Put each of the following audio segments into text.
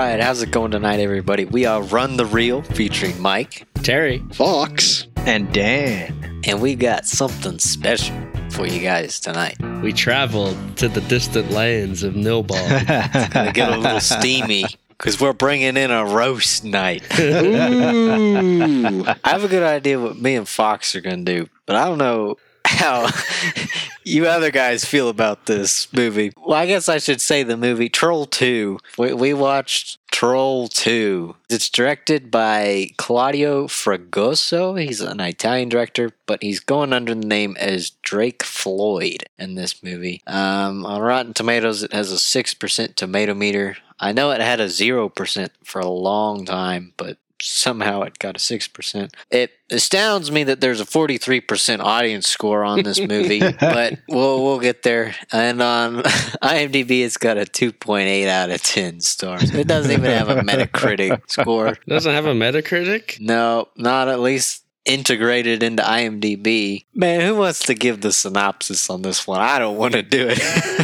Alright, how's it going tonight, everybody? We are Run the Reel featuring Mike, Terry, Fox, and Dan. And we got something special for you guys tonight. We traveled to the distant lands of Nilbog. It's going to get a little steamy because we're bringing in a roast night. Ooh. I have a good idea what me and Fox are going to do, but I don't know how you other guys feel about this movie. Well, I guess I should say the movie Troll 2. We watched Troll 2. It's directed by Claudio Fragoso. He's an Italian director, but he's going under the name as Drake Floyd in this movie. On Rotten Tomatoes, it has a 6% tomato meter. I know it had a 0% for a long time, but somehow it got a 6%. It astounds me that there's a 43% audience score on this movie, but we'll get there. And on IMDb, it's got a 2.8 out of 10 stars. It doesn't even have a Metacritic score. It doesn't have a Metacritic? No, not at least integrated into IMDb. Man, who wants to give the synopsis on this one? I don't want to do it.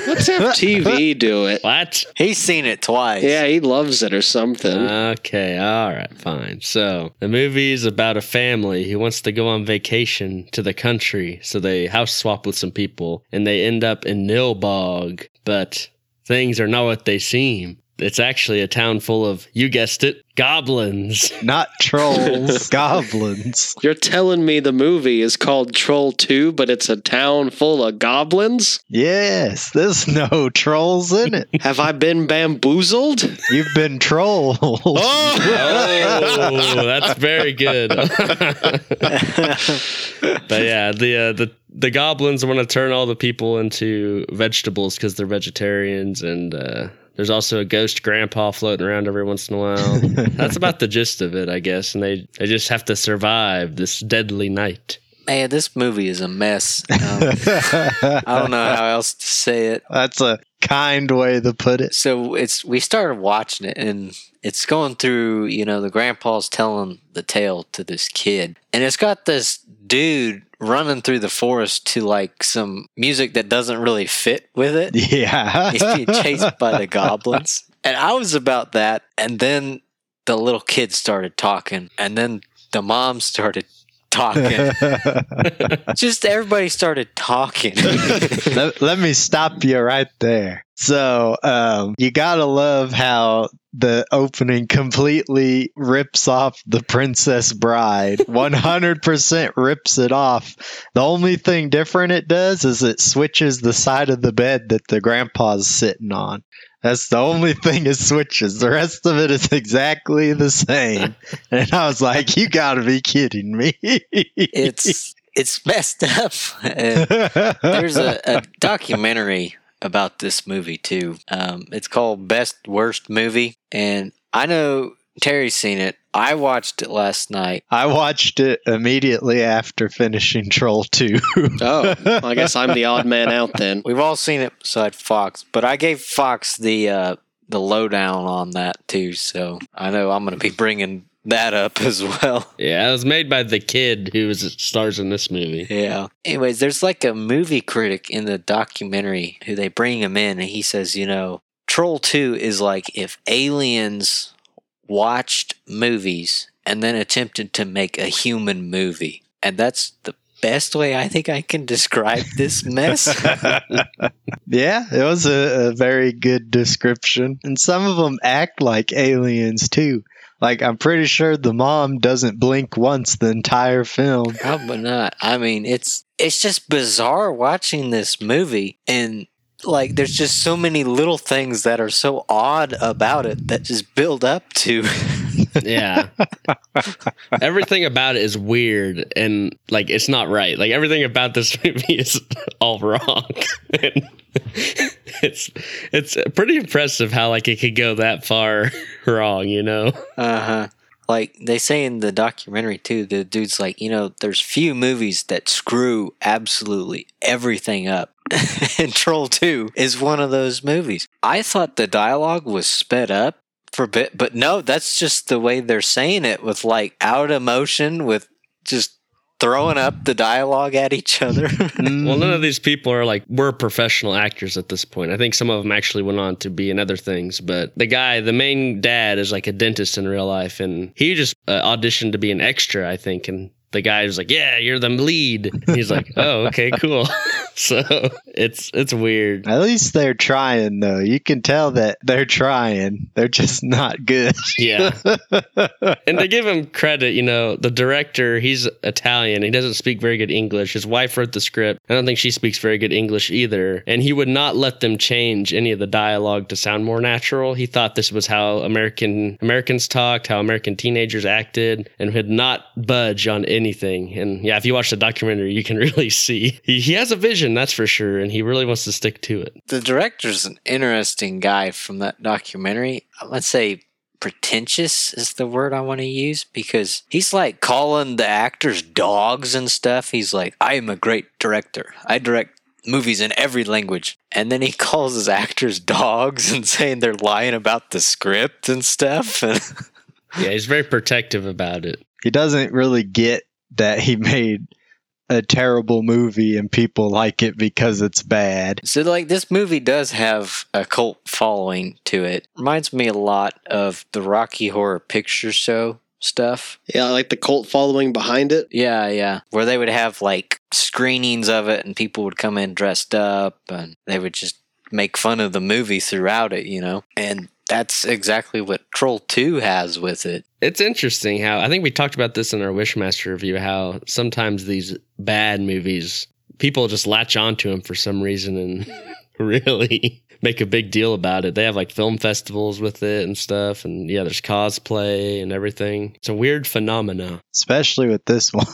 Let's have TV do it. What? He's seen it twice. Yeah, he loves it or something. Okay, all right, fine. So, the movie is about a family who wants to go on vacation to the country, so they house swap with some people, and they end up in Nilbog, but things are not what they seem. It's actually a town full of, you guessed it, goblins. Not trolls, goblins. You're telling me the movie is called Troll 2, but it's a town full of goblins? Yes, there's no trolls in it. Have I been bamboozled? You've been trolled. Oh, that's very good. But yeah, the goblins want to turn all the people into vegetables because they're vegetarians, and there's also a ghost grandpa floating around every once in a while. That's about the gist of it, I guess. And they just have to survive this deadly night. Man, this movie is a mess. I don't know how else to say it. That's a kind way to put it. So we started watching it, and it's going through, the grandpa's telling the tale to this kid. And it's got this dude running through the forest to some music that doesn't really fit with it. Yeah. He's being chased by the goblins. And I was about that. And then the little kid started talking. And then the mom started talking. Just everybody started talking. Let me stop you right there. So you gotta love how the opening completely rips off the Princess Bride. 100% rips it off. The only thing different it does is it switches the side of the bed that the grandpa's sitting on. That's the only thing it switches. The rest of it is exactly the same. And I was like, you gotta be kidding me. It's messed up. There's a documentary about this movie too. It's called Best Worst Movie, and I know Terry's seen it. I watched it last night. I watched it immediately after finishing Troll 2. Oh, well, I guess I'm the odd man out then. We've all seen it beside Fox, but I gave Fox the lowdown on that too, so I know I'm going to be bringing that up as well. Yeah, it was made by the kid who stars in this movie. Yeah. Anyways, there's a movie critic in the documentary who they bring him in, and he says, Troll 2 is like if aliens watched movies and then attempted to make a human movie. And that's the best way I think I can describe this mess. Yeah, it was a very good description. And some of them act like aliens too. I'm pretty sure the mom doesn't blink once the entire film. Probably not. I mean, it's just bizarre watching this movie, and there's just so many little things that are so odd about it that just build up to. Yeah. Everything about it is weird, and it's not right. Everything about this movie is all wrong. It's pretty impressive how it could go that far wrong, Uh-huh. They say in the documentary too, the dude's there's few movies that screw absolutely everything up. And Troll 2 is one of those movies. I thought the dialogue was sped up for a bit, but no, that's just the way they're saying it, with out of motion, with just throwing up the dialogue at each other. Well, none of these people are like, we're professional actors at this point. I think some of them actually went on to be in other things, but the guy, the main dad, is like a dentist in real life, and he just auditioned to be an extra, I think, and the guy was like, yeah, you're the lead. And he's like, oh, okay, cool. So it's weird. At least they're trying, though. You can tell that they're trying. They're just not good. Yeah. And to give him credit, you know, the director, he's Italian. He doesn't speak very good English. His wife wrote the script. I don't think she speaks very good English either. And he would not let them change any of the dialogue to sound more natural. He thought this was how Americans talked, how American teenagers acted, and would not budge on any anything. And yeah, if you watch the documentary, you can really see he has a vision, that's for sure, and he really wants to stick to it. The director's an interesting guy from that documentary. Let's say pretentious is the word I want to use, because he's like calling the actors dogs and stuff. He's like, I am a great director. I direct movies in every language. And then he calls his actors dogs and saying they're lying about the script and stuff. And yeah, he's very protective about it. He doesn't really get that he made a terrible movie and people like it because it's bad. So, like, this movie does have a cult following to it. Reminds me a lot of the Rocky Horror Picture Show stuff. Yeah, like the cult following behind it. Yeah. Where they would have, like, screenings of it and people would come in dressed up and they would just make fun of the movie throughout it, you know? And that's exactly what Troll 2 has with it. It's interesting how, I think we talked about this in our Wishmaster review, how sometimes these bad movies, people just latch onto them for some reason and really make a big deal about it. They have like film festivals with it and stuff. And yeah, there's cosplay and everything. It's a weird phenomena. Especially with this one.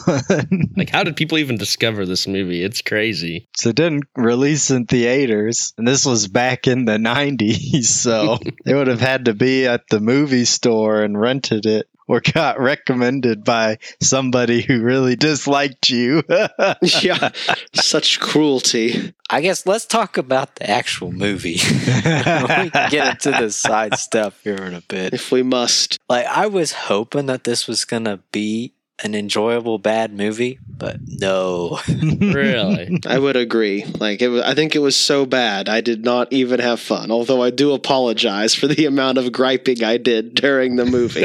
Like, how did people even discover this movie? It's crazy. So it didn't release in theaters. And this was back in the 90s. So they would have had to be at the movie store and rented it. Or got recommended by somebody who really disliked you. Yeah, such cruelty. I guess let's talk about the actual movie. We can get into the side stuff here in a bit. If we must. Like, I was hoping that this was going to be an enjoyable bad movie, but no. Really? I would agree. Like, I think it was so bad, I did not even have fun. Although I do apologize for the amount of griping I did during the movie.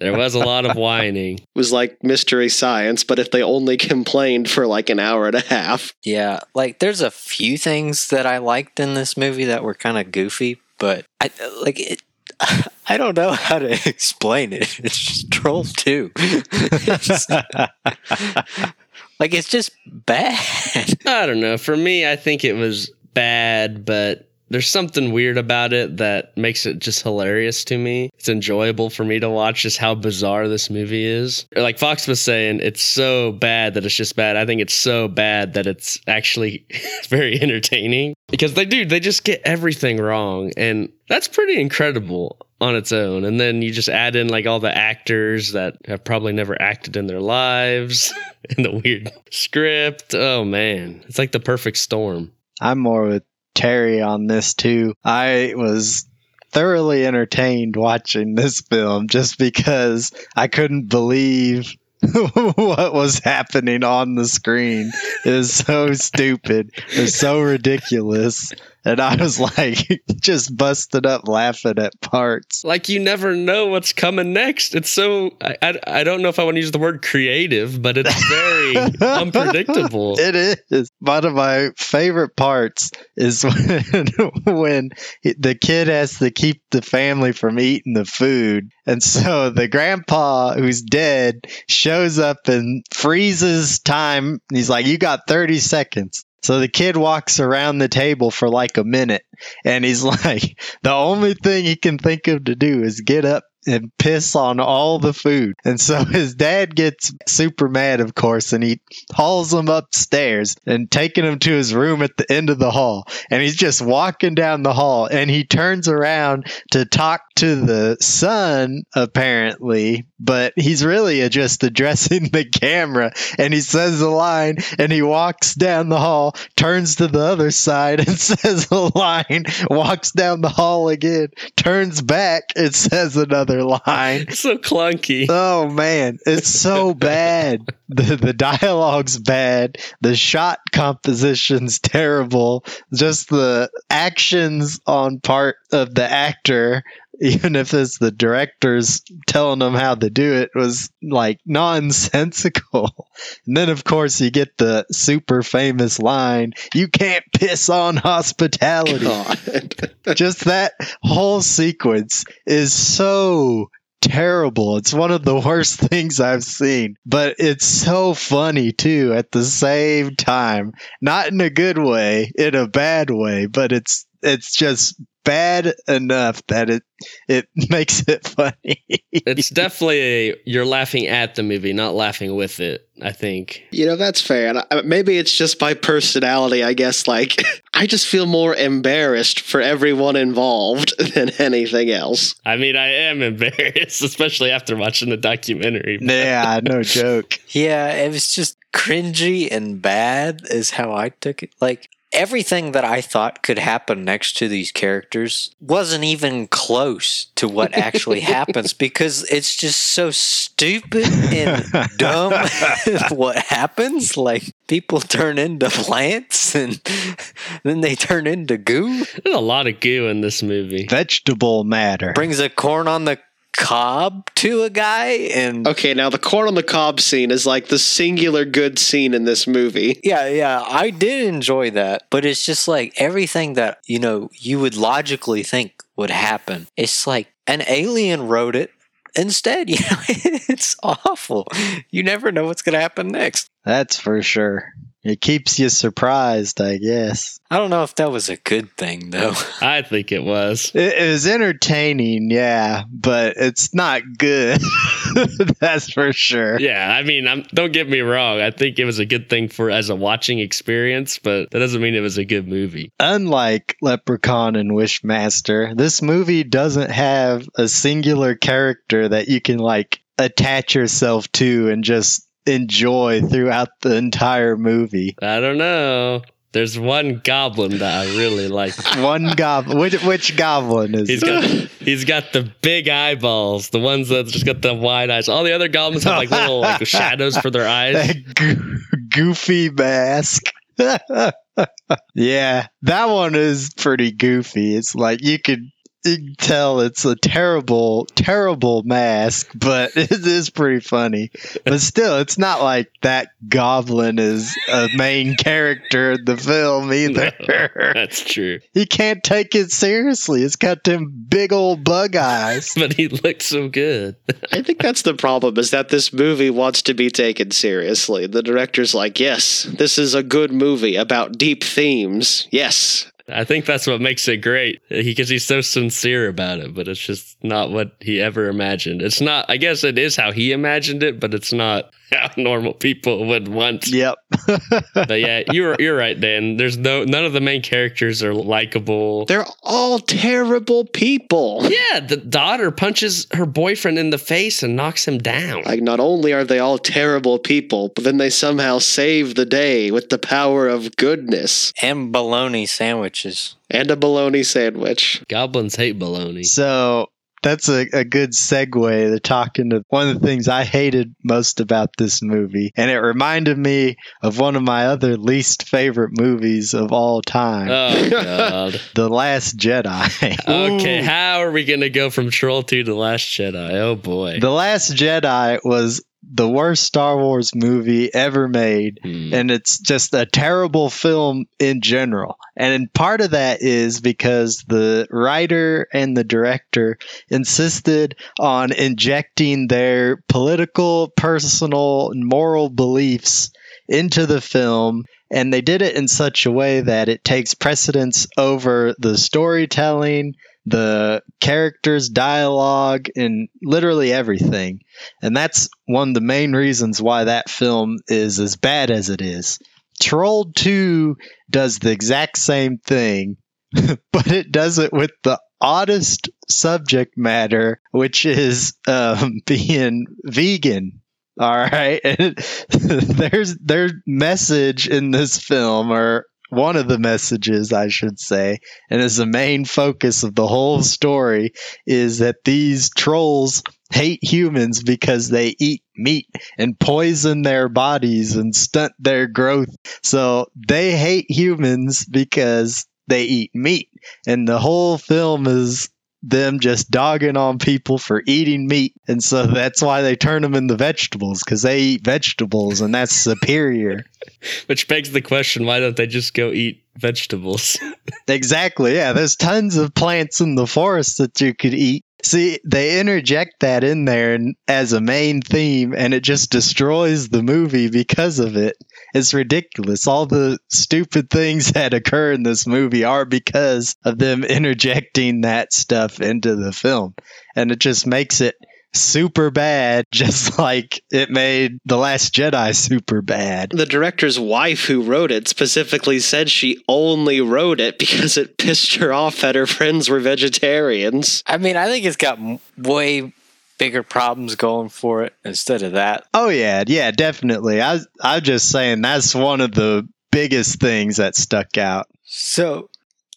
There was a lot of whining. It was like Mystery Science, but if they only complained for like an hour and a half. Yeah, like there's a few things that I liked in this movie that were kind of goofy, but I don't know how to explain it. It's just Troll 2. Like, it's just bad. I don't know. For me, I think it was bad, but there's something weird about it that makes it just hilarious to me. It's enjoyable for me to watch just how bizarre this movie is. Like Fox was saying, it's so bad that it's just bad. I think it's so bad that it's actually very entertaining. Because they just get everything wrong. And that's pretty incredible on its own. And then you just add in like all the actors that have probably never acted in their lives and the weird script. Oh, man. It's like the perfect storm. I'm more with Terry on this, too. I was thoroughly entertained watching this film just because I couldn't believe what was happening on the screen. It was so stupid. It was so ridiculous. And I was like, just busted up laughing at parts. Like, you never know what's coming next. It's so, I don't know if I want to use the word creative, but it's very unpredictable. It is. One of my favorite parts is when the kid has to keep the family from eating the food. And so the grandpa, who's dead, shows up and freezes time. He's like, you got 30 seconds. So the kid walks around the table for like a minute, and he's like, the only thing he can think of to do is get up and piss on all the food. And so his dad gets super mad, of course, and he hauls him upstairs and taking him to his room at the end of the hall. And he's just walking down the hall, and he turns around to talk to the son, apparently, but he's really just addressing the camera. And he says a line, and he walks down the hall, turns to the other side and says a line, walks down the hall again, turns back and says another their line. It's so clunky. Oh man, it's so bad. The dialogue's bad. The shot composition's terrible. Just the actions on part of the actor, even if it's the directors telling them how to do it, was like nonsensical. And then, of course, you get the super famous line, "You can't piss on hospitality." Just that whole sequence is so terrible. It's one of the worst things I've seen, but it's so funny too at the same time. Not in a good way, in a bad way, but it's just bad enough that it makes it funny. It's definitely you're laughing at the movie, not laughing with it, I think. You know, that's fair. And maybe it's just my personality, I guess. Like, I just feel more embarrassed for everyone involved than anything else. I mean, I am embarrassed, especially after watching the documentary. But. Yeah, no joke. Yeah, it was just cringy and bad is how I took it. Like, everything that I thought could happen next to these characters wasn't even close to what actually happens, because it's just so stupid and dumb what happens. Like, people turn into plants and then they turn into goo. There's a lot of goo in this movie. Vegetable matter. Brings a corn on the cob to a guy, and okay, now the corn on the cob scene is like the singular good scene in this movie. Yeah, I did enjoy that, but it's just like everything that, you know, you would logically think would happen, it's like an alien wrote it instead. You know, it's awful. You never know what's gonna happen next. That's for sure. It keeps you surprised, I guess. I don't know if that was a good thing, though. I think it was. It was entertaining, yeah, but it's not good. That's for sure. Yeah, I mean, don't get me wrong. I think it was a good thing as a watching experience, but that doesn't mean it was a good movie. Unlike Leprechaun and Wishmaster, this movie doesn't have a singular character that you can, like, attach yourself to and just enjoy throughout the entire movie. I don't know. There's one goblin that I really like. One goblin. Which goblin is he's got? He's got the big eyeballs, the ones that just got the wide eyes. All the other goblins have like little like shadows for their eyes. That goofy mask. Yeah, that one is pretty goofy. It's like you can tell it's a terrible, terrible mask, but it is pretty funny. But still, it's not like that goblin is a main character in the film either. No, that's true. You can't take it seriously. It's got them big old bug eyes. But he looks so good. I think that's the problem, is that this movie wants to be taken seriously. The director's like, yes, this is a good movie about deep themes. Yes. I think that's what makes it great, because he's so sincere about it, but it's just not what he ever imagined. It's not, I guess it is how he imagined it, but it's not how normal people would want. Yep. But yeah, you're right, Dan. There's none of the main characters are likable. They're all terrible people. Yeah, the daughter punches her boyfriend in the face and knocks him down. Like, not only are they all terrible people, but then they somehow save the day with the power of goodness. And bologna sandwiches. And a bologna sandwich. Goblins hate bologna. So that's a good segue to talk into one of the things I hated most about this movie. And it reminded me of one of my other least favorite movies of all time. Oh, God. The Last Jedi. Okay, how are we going to go from Troll 2 to The Last Jedi? Oh, boy. The Last Jedi was the worst Star Wars movie ever made, and it's just a terrible film in general. And part of that is because the writer and the director insisted on injecting their political, personal, and moral beliefs into the film, and they did it in such a way that it takes precedence over the storytelling, the characters, dialogue, and literally everything. And that's one of the main reasons why that film is as bad as it is. Troll 2 does the exact same thing, but it does it with the oddest subject matter, which is being vegan. All right. Their message in this film, or one of the messages, I should say, and is the main focus of the whole story, is that these trolls hate humans because they eat meat and poison their bodies and stunt their growth. So they hate humans because they eat meat. And the whole film is them just dogging on people for eating meat. And so that's why they turn them into vegetables, because they eat vegetables and that's superior. Which begs the question, why don't they just go eat vegetables? Exactly, yeah. There's tons of plants in the forest that you could eat. See, they interject that in there as a main theme, and it just destroys the movie because of it. It's ridiculous. All the stupid things that occur in this movie are because of them interjecting that stuff into the film. And it just makes it super bad, just like it made The Last Jedi super bad. The director's wife who wrote it specifically said she only wrote it because it pissed her off that her friends were vegetarians. I mean, I think it's got way bigger problems going for it instead of that. Oh, yeah. Yeah, definitely. I'm just saying that's one of the biggest things that stuck out. So,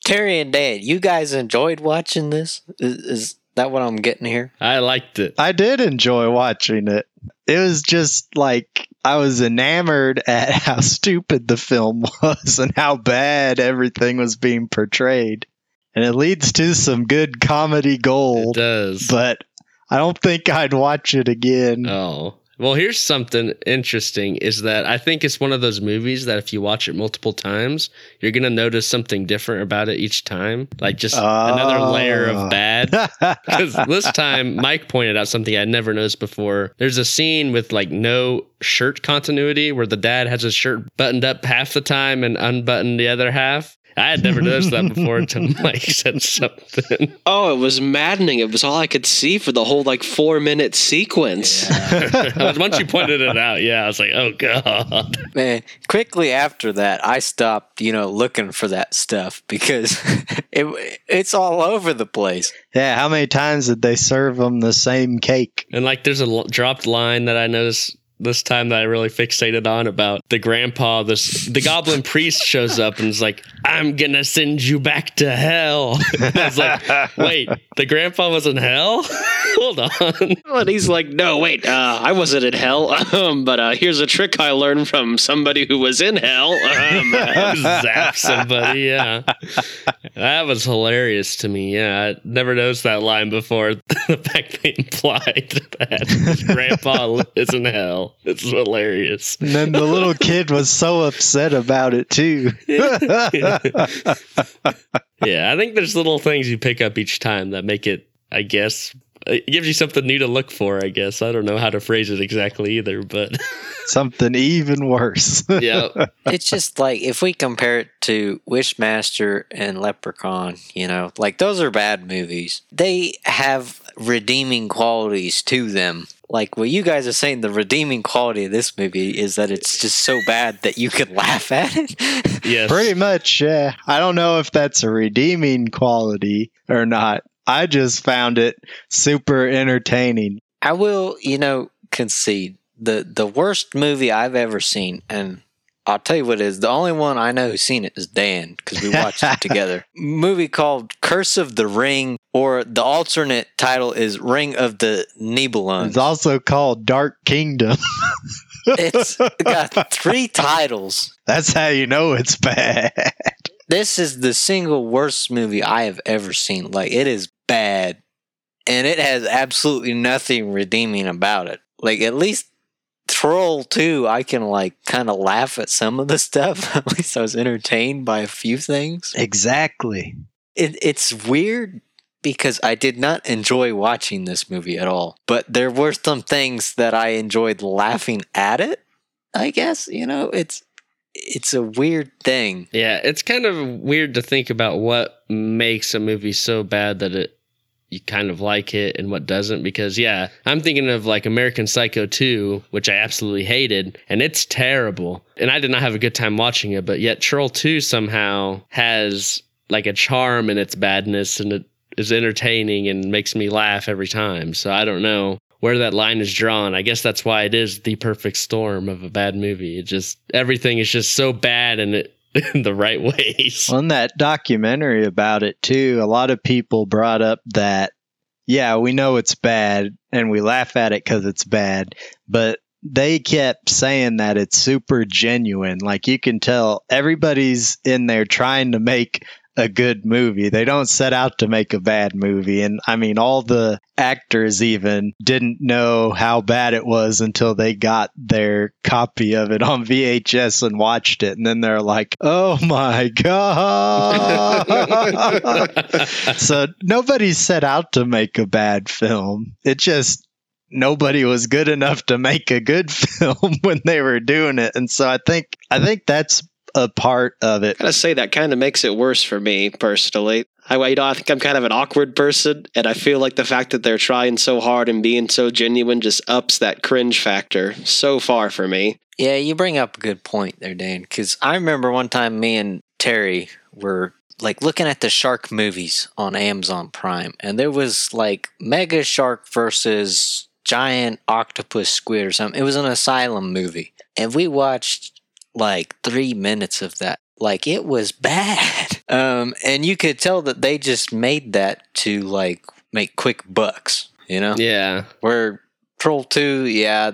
Terry and Dan, you guys enjoyed watching this? Is that what I'm getting here? I liked it. I did enjoy watching it. It was just like I was enamored at how stupid the film was and how bad everything was being portrayed. And it leads to some good comedy gold. It does. But I don't think I'd watch it again. Oh. Well, here's something interesting, is that I think it's one of those movies that if you watch it multiple times, you're going to notice something different about it each time. Like just another layer of bad. Because this time, Mike pointed out something I'd never noticed before. There's a scene with like no shirt continuity where the dad has his shirt buttoned up half the time and unbuttoned the other half. I had never noticed that before until Mike said something. Oh, it was maddening. It was all I could see for the whole, 4-minute sequence. Yeah. Once you pointed it out, yeah, I was like, oh, God. Man, quickly after that, I stopped, looking for that stuff because it's all over the place. Yeah, how many times did they serve them the same cake? And, there's a dropped line that I noticed this time that I really fixated on about the grandpa. The goblin priest shows up and is like, I'm gonna send you back to hell. I was like, wait, the grandpa was in hell? Hold on. Well, and he's like, no, wait, I wasn't in hell, but here's a trick I learned from somebody who was in hell. Zap somebody, yeah. That was hilarious to me, yeah. I never noticed that line before. The fact they implied that grandpa is in hell. It's hilarious. And then the little kid was so upset about it, too. Yeah, I think there's little things you pick up each time that make it, I guess, it gives you something new to look for, I guess. I don't know how to phrase it exactly either, but... something even worse. Yeah. It's just if we compare it to Wishmaster and Leprechaun, those are bad movies. They have redeeming qualities to them. What you guys are saying, the redeeming quality of this movie is that it's just so bad that you can laugh at it. Yes. Pretty much, yeah. I don't know if that's a redeeming quality or not. I just found it super entertaining. I will, concede the worst movie I've ever seen, and I'll tell you what it is. The only one I know who's seen it is Dan, because we watched it together. Movie called Curse of the Ring, or the alternate title is Ring of the Nibelung. It's also called Dark Kingdom. It's got 3 titles. That's how you know it's bad. This is the single worst movie I have ever seen. It is bad, and it has absolutely nothing redeeming about it. At least Troll 2, I can kind of laugh at some of the stuff. At least I was entertained by a few things. Exactly. It's weird because I did not enjoy watching this movie at all. But there were some things that I enjoyed laughing at it, I guess. It's a weird thing. Yeah, it's kind of weird to think about what makes a movie so bad that you kind of like it and what doesn't, because yeah, I'm thinking of American Psycho 2, which I absolutely hated, and it's terrible. And I did not have a good time watching it, but yet Troll 2 somehow has a charm in its badness, and it is entertaining and makes me laugh every time. So I don't know where that line is drawn. I guess that's why it is the perfect storm of a bad movie. It just, everything is just so bad, and it in the right ways. On that documentary about it too, a lot of people brought up that, yeah, we know it's bad and we laugh at it because it's bad, but they kept saying that it's super genuine. Like, you can tell everybody's in there trying to make a good movie. They don't set out to make a bad movie. And I mean, all the actors even didn't know how bad it was until they got their copy of it on VHS and watched it. And then they're like, oh my God. So nobody set out to make a bad film. It just, nobody was good enough to make a good film when they were doing it. And so I think that's a part of it. I gotta say, that kind of makes it worse for me personally. I think I'm kind of an awkward person, and I feel like the fact that they're trying so hard and being so genuine just ups that cringe factor so far for me. Yeah, you bring up a good point there, Dan, because I remember one time me and Terry were like looking at the shark movies on Amazon Prime, and there was like Mega Shark versus Giant Octopus Squid or something. It was an Asylum movie, and we watched like 3 minutes of that. Like, it was bad. And you could tell that they just made that to like make quick bucks, you know? Yeah. Where Troll 2, yeah,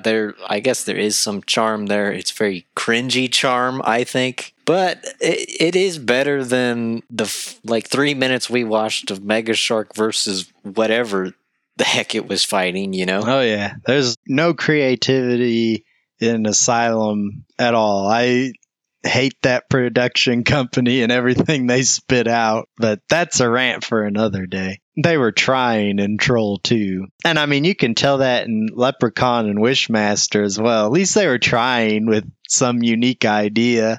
I guess there is some charm there. It's very cringy charm, I think. But it is better than the like 3 minutes we watched of Mega Shark versus whatever the heck it was fighting, you know? Oh, yeah. There's no creativity in Asylum at all. I hate that production company and everything they spit out, but that's a rant for another day. They were trying in Troll 2. And I mean, you can tell that in Leprechaun and Wishmaster as well. At least they were trying with some unique idea,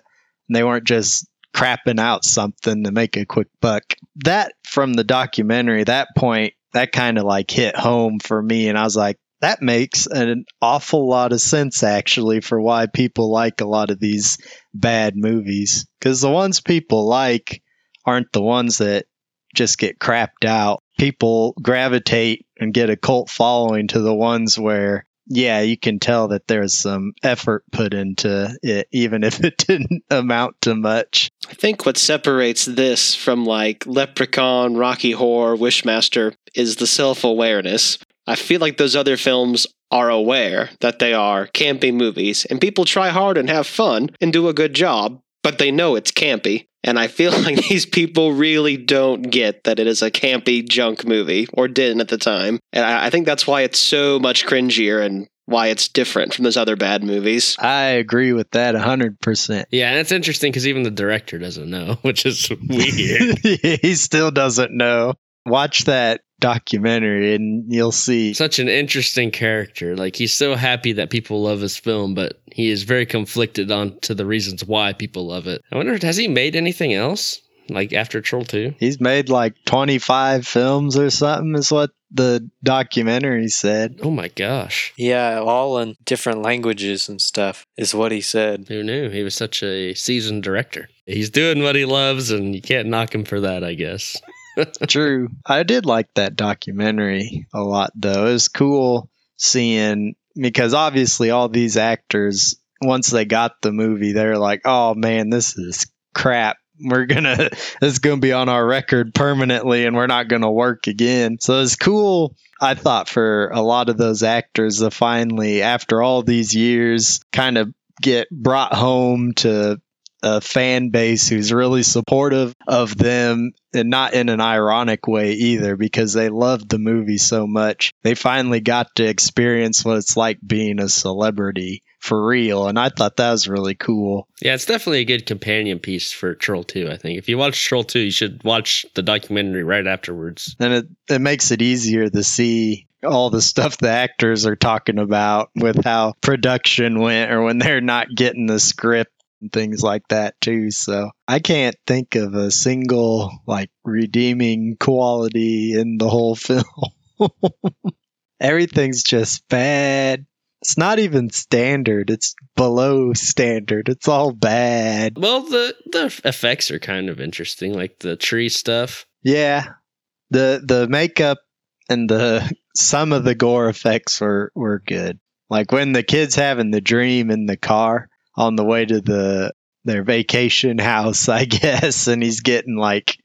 and they weren't just crapping out something to make a quick buck. That, from the documentary, that point, that kind of like hit home for me, and I was like, that makes an awful lot of sense, actually, for why people like a lot of these bad movies. Because the ones people like aren't the ones that just get crapped out. People gravitate and get a cult following to the ones where, yeah, you can tell that there's some effort put into it, even if it didn't amount to much. I think what separates this from, like, Leprechaun, Rocky Horror, Wishmaster is the self-awareness. I feel like those other films are aware that they are campy movies, and people try hard and have fun and do a good job, but they know it's campy. And I feel like these people really don't get that it is a campy junk movie, or didn't at the time. And I think that's why it's so much cringier and why it's different from those other bad movies. I agree with that 100%. Yeah, and it's interesting because even the director doesn't know, which is weird. He still doesn't know. Watch that documentary and you'll see. Such an interesting character. Like, he's so happy that people love his film, but he is very conflicted on to the reasons why people love it. I wonder, has he made anything else? Like, after Troll 2? He's made like 25 films or something is what the documentary said. Oh my gosh. Yeah, all in different languages and stuff is what he said. Who knew? He was such a seasoned director. He's doing what he loves, and you can't knock him for that, I guess. True. I did like that documentary a lot, though. It was cool seeing, because obviously all these actors, once they got the movie, they're like, oh man, this is crap. This is going to be on our record permanently, and we're not going to work again. So it's cool, I thought, for a lot of those actors to finally, after all these years, kind of get brought home to a fan base who's really supportive of them, and not in an ironic way either, because they loved the movie so much. They finally got to experience what it's like being a celebrity for real, and I thought that was really cool. Yeah, it's definitely a good companion piece for Troll 2, I think. If you watch Troll 2, you should watch the documentary right afterwards. And it makes it easier to see all the stuff the actors are talking about with how production went, or when they're not getting the script, and things like that too. So I can't think of a single like redeeming quality in the whole film. Everything's just bad. It's not even standard. It's below standard. It's all bad. Well, the effects are kind of interesting, like the tree stuff. Yeah. The makeup and some of the gore effects were good. Like when the kid's having the dream in the car on the way to the their vacation house, I guess, and he's getting like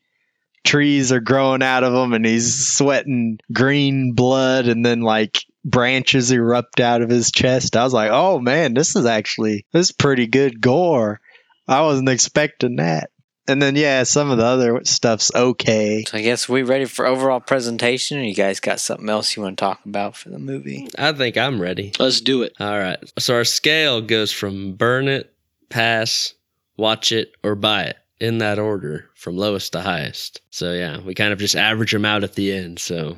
trees are growing out of him and he's sweating green blood and then like branches erupt out of his chest. I was like, oh man, this is pretty good gore. I wasn't expecting that. And then, yeah, some of the other stuff's okay. So I guess we're ready for overall presentation, or you guys got something else you want to talk about for the movie? I think I'm ready. Let's do it. All right. So our scale goes from burn it, pass, watch it, or buy it, in that order, from lowest to highest. So, yeah, we kind of just average them out at the end. So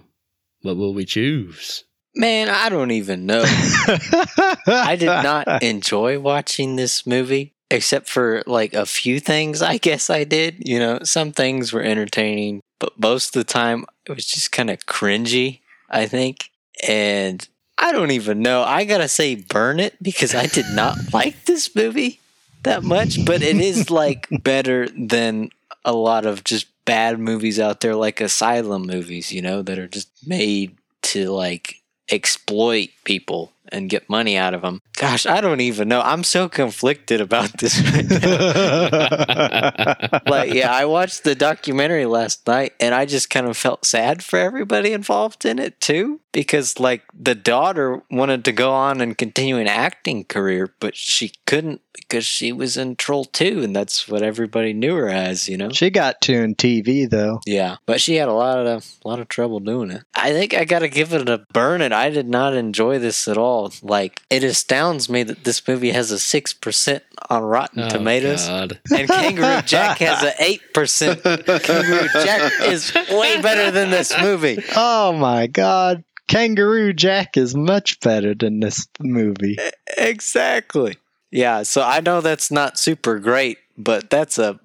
what will we choose? Man, I don't even know. I did not enjoy watching this movie. Except for, like, a few things, I guess I did. You know, some things were entertaining, but most of the time it was just kind of cringy, I think. And I don't even know. I gotta say burn it, because I did not like this movie that much. But it is, like, better than a lot of just bad movies out there, like Asylum movies, you know, that are just made to, like, exploit people and get money out of them. Gosh, I don't even know. I'm so conflicted about this right now. Like, yeah, I watched the documentary last night and I just kind of felt sad for everybody involved in it too, because like the daughter wanted to go on and continue an acting career, but she couldn't because she was in Troll 2 and that's what everybody knew her as, you know? She got to in TV though. Yeah, but she had a lot of trouble doing it. I think I gotta give it a burn it. I did not enjoy this at all. Like, it astounds me that this movie has a 6% on Rotten Tomatoes, God. And Kangaroo Jack has an 8%. Kangaroo Jack is way better than this movie. Oh my God. Kangaroo Jack is much better than this movie. Exactly. Yeah, so I know that's not super great, but that's a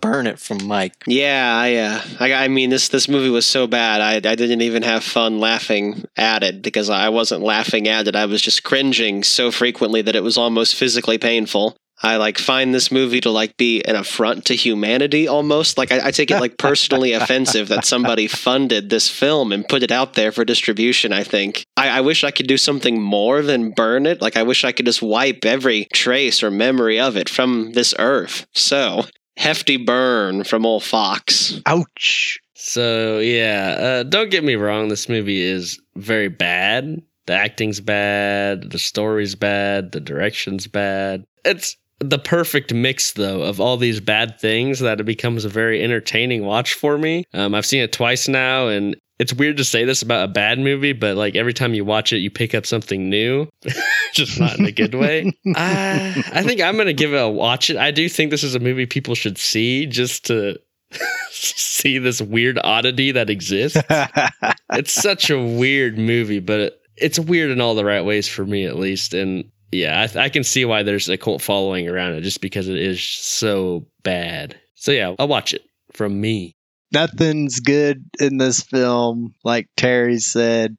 burn it from Mike. Yeah, yeah. I mean, this movie was so bad, I didn't even have fun laughing at it because I wasn't laughing at it. I was just cringing so frequently that it was almost physically painful. I like find this movie to like be an affront to humanity almost. Like I take it like personally offensive that somebody funded this film and put it out there for distribution, I think. I wish I could do something more than burn it. Like I wish I could just wipe every trace or memory of it from this earth. So hefty burn from old Fox. Ouch. So, yeah, don't get me wrong. This movie is very bad. The acting's bad. The story's bad. The direction's bad. It's the perfect mix, though, of all these bad things that it becomes a very entertaining watch for me. I've seen it twice now, and it's weird to say this about a bad movie, but like every time you watch it, you pick up something new. Just not in a good way. I think I'm going to give it a watch it. I do think this is a movie people should see just to see this weird oddity that exists. It's such a weird movie, but it's weird in all the right ways for me, at least. And yeah, I can see why there's a cult following around it just because it is so bad. So yeah, I'll watch it from me. Nothing's good in this film. Like Terry said,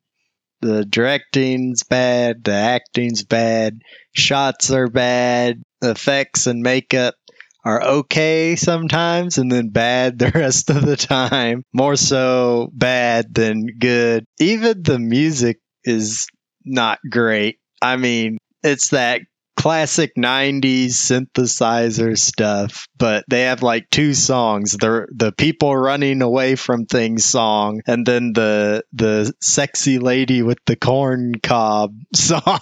the directing's bad, the acting's bad, shots are bad, effects and makeup are okay sometimes and then bad the rest of the time. More so bad than good. Even the music is not great. I mean, it's that classic 90s synthesizer stuff, but they have like two songs, the people running away from things song and then the sexy lady with the corn cob song.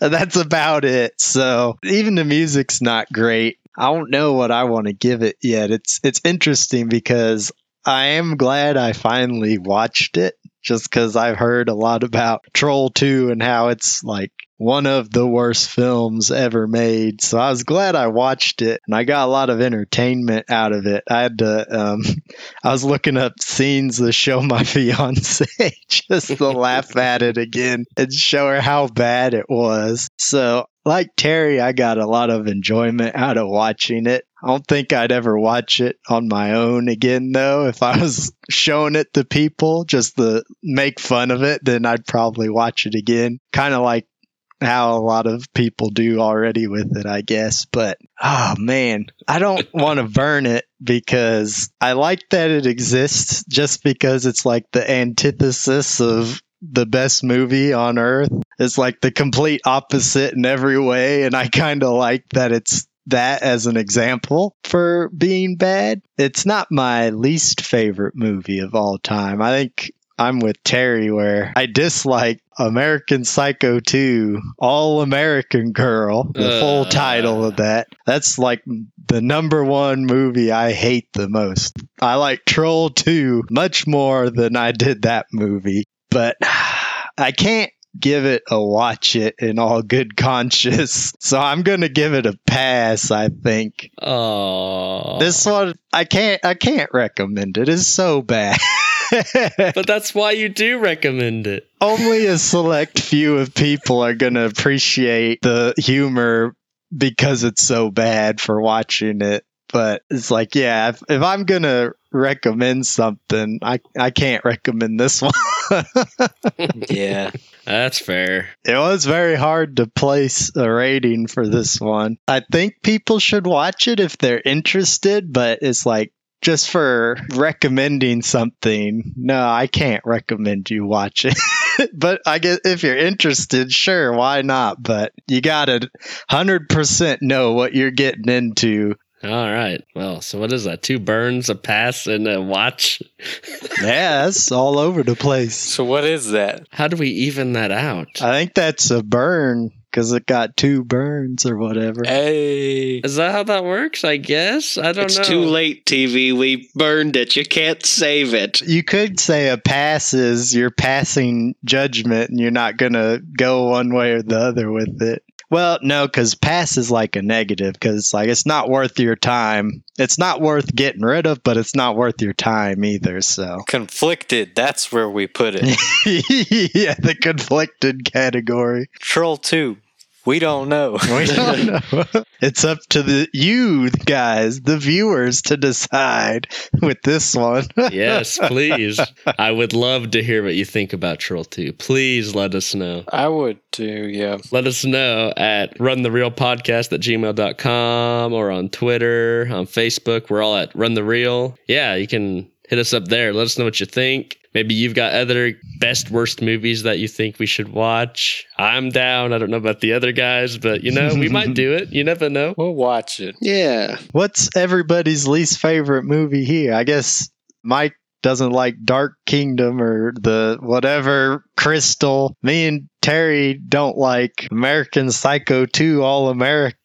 That's about it. So even the music's not great. I don't know what I want to give it yet. It's interesting because I am glad I finally watched it just because I've heard a lot about Troll 2 and how it's like one of the worst films ever made. So I was glad I watched it and I got a lot of entertainment out of it. I had to, I was looking up scenes to show my fiance just to laugh at it again and show her how bad it was. So like Terry, I got a lot of enjoyment out of watching it. I don't think I'd ever watch it on my own again, though. If I was showing it to people just to make fun of it, then I'd probably watch it again. Kind of like how a lot of people do already with it, I guess. But, oh, man, I don't want to burn it because I like that it exists just because it's like the antithesis of the best movie on earth. It's like the complete opposite in every way. And I kind of like that it's that as an example for being bad. It's not my least favorite movie of all time. I think I'm with Terry where I dislike American Psycho 2 All-American Girl, the full title of that. That's like the number one movie I hate the most. I like Troll 2 much more than I did that movie, but I can't give it a watch it in all good conscience. So I'm going to give it a pass, I think. Oh. This one I can't recommend it. It's so bad. But that's why you do recommend it. Only a select few of people are going to appreciate the humor because it's so bad for watching it. But it's like, yeah, if I'm going to recommend something, I can't recommend this one. Yeah, that's fair. It was very hard to place a rating for this one. I think people should watch it if they're interested, but it's like, just for recommending something, no, I can't recommend you watch it. But I guess if you're interested, sure, why not? But you gotta 100% know what you're getting into. All right. Well, so what is that? 2 burns, a pass, and a watch? Yeah, that's all over the place. So what is that? How do we even that out? I think that's a burn. Because it got 2 burns or whatever. Hey. Is that how that works? I guess. I don't know. It's too late, TV. We burned it. You can't save it. You could say a pass is you're passing judgment and you're not going to go one way or the other with it. Well, no, because pass is like a negative because it's like it's not worth your time. It's not worth getting rid of, but it's not worth your time either. So conflicted, that's where we put it. Yeah, the conflicted category. Troll 2. We don't know. It's up to you guys, the viewers, to decide with this one. Yes, please. I would love to hear what you think about Troll 2. Please let us know. I would too, yeah. Let us know at runtherealpodcast@gmail.com or on Twitter, on Facebook. We're all at Run The Real. Yeah, you can hit us up there. Let us know what you think. Maybe you've got other best, worst movies that you think we should watch. I'm down. I don't know about the other guys, but, you know, we might do it. You never know. We'll watch it. Yeah. What's everybody's least favorite movie here? I guess Mike doesn't like Dark Kingdom or the whatever Crystal. Me and Terry don't like American Psycho 2 All-American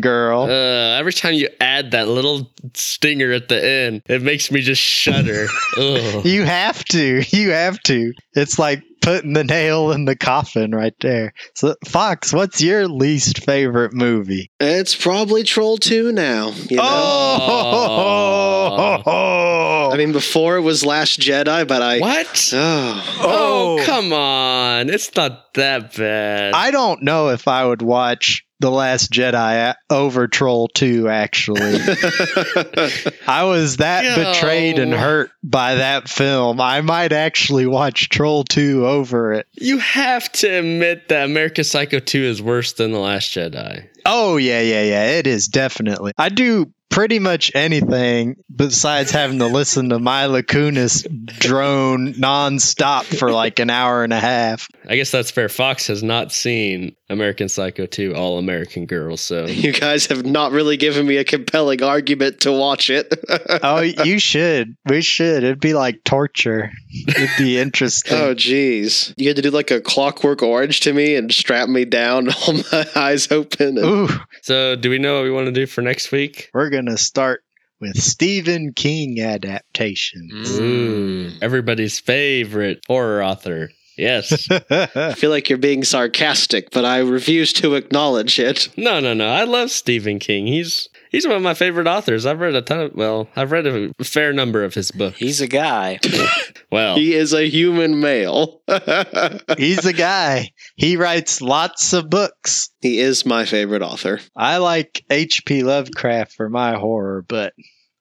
Girl. Every time you add that little stinger at the end, it makes me just shudder. You have to. You have to. It's like putting the nail in the coffin right there. So, Fox, what's your least favorite movie? It's probably Troll 2 now. You know? I mean, before it was Last Jedi, but I... What? Oh, come on. It's not that bad. I don't know if I would watch The Last Jedi over Troll 2, actually. I was that betrayed and hurt by that film. I might actually watch Troll 2 over it. You have to admit that American Psycho 2 is worse than The Last Jedi. Oh, yeah. It is definitely. I do pretty much anything besides having to listen to Mila Kunis drone nonstop for like an hour and a half. I guess that's fair. Fox has not seen American Psycho 2 All-American Girl, so... You guys have not really given me a compelling argument to watch it. Oh, you should. We should. It'd be like torture. It'd be interesting. Oh, jeez. You had to do like a Clockwork Orange to me and strap me down, all my eyes open. Ooh. So, do we know what we want to do for next week? We're going to start with Stephen King adaptations. Ooh, everybody's favorite horror author. Yes. I feel like you're being sarcastic, but I refuse to acknowledge it. No. I love Stephen King. He's one of my favorite authors. I've read a ton of... Well, I've read a fair number of his books. He's a guy. Well... He is a human male. He's a guy. He writes lots of books. He is my favorite author. I like H.P. Lovecraft for my horror, but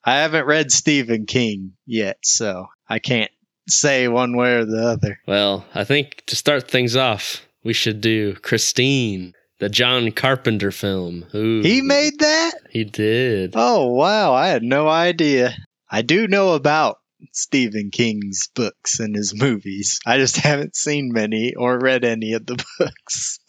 I haven't read Stephen King yet, so I can't say one way or the other. Well, I think to start things off, we should do Christine, the John Carpenter film. Ooh. He made that? He did. Oh, wow. I had no idea. I do know about Stephen King's books and his movies. I just haven't seen many or read any of the books.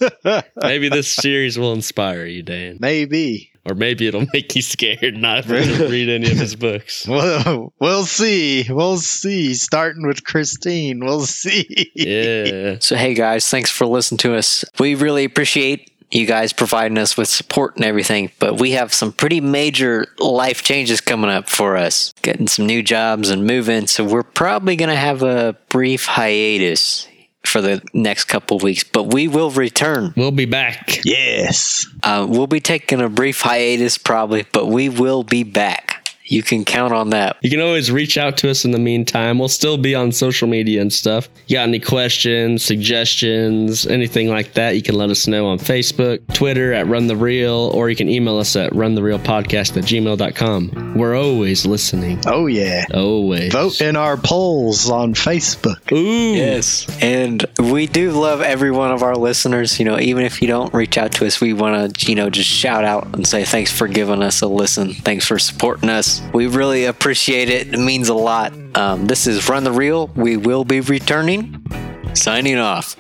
Maybe this series will inspire you, Dan. Maybe. Or maybe it'll make you scared and not read any of his books. Well, we'll see. We'll see. Starting with Christine, we'll see. Yeah. So, hey, guys, thanks for listening to us. We really appreciate you guys providing us with support and everything, but we have some pretty major life changes coming up for us. Getting some new jobs and moving, so we're probably going to have a brief hiatus for the next couple of weeks, but we will return. We'll be back. Yes. We'll be taking a brief hiatus probably, but we will be back. You can count on that. You can always reach out to us in the meantime. We'll still be on social media and stuff. You got any questions, suggestions, anything like that, you can let us know on Facebook, Twitter at Run The Reel, or you can email us at runthereelpodcast@gmail.com. We're always listening. Oh, yeah. Always. Vote in our polls on Facebook. Ooh. Yes. And we do love every one of our listeners. You know, even if you don't reach out to us, we want to, you know, just shout out and say thanks for giving us a listen. Thanks for supporting us. We really appreciate it. It means a lot. This is Run the Reel. We will be returning. Signing off.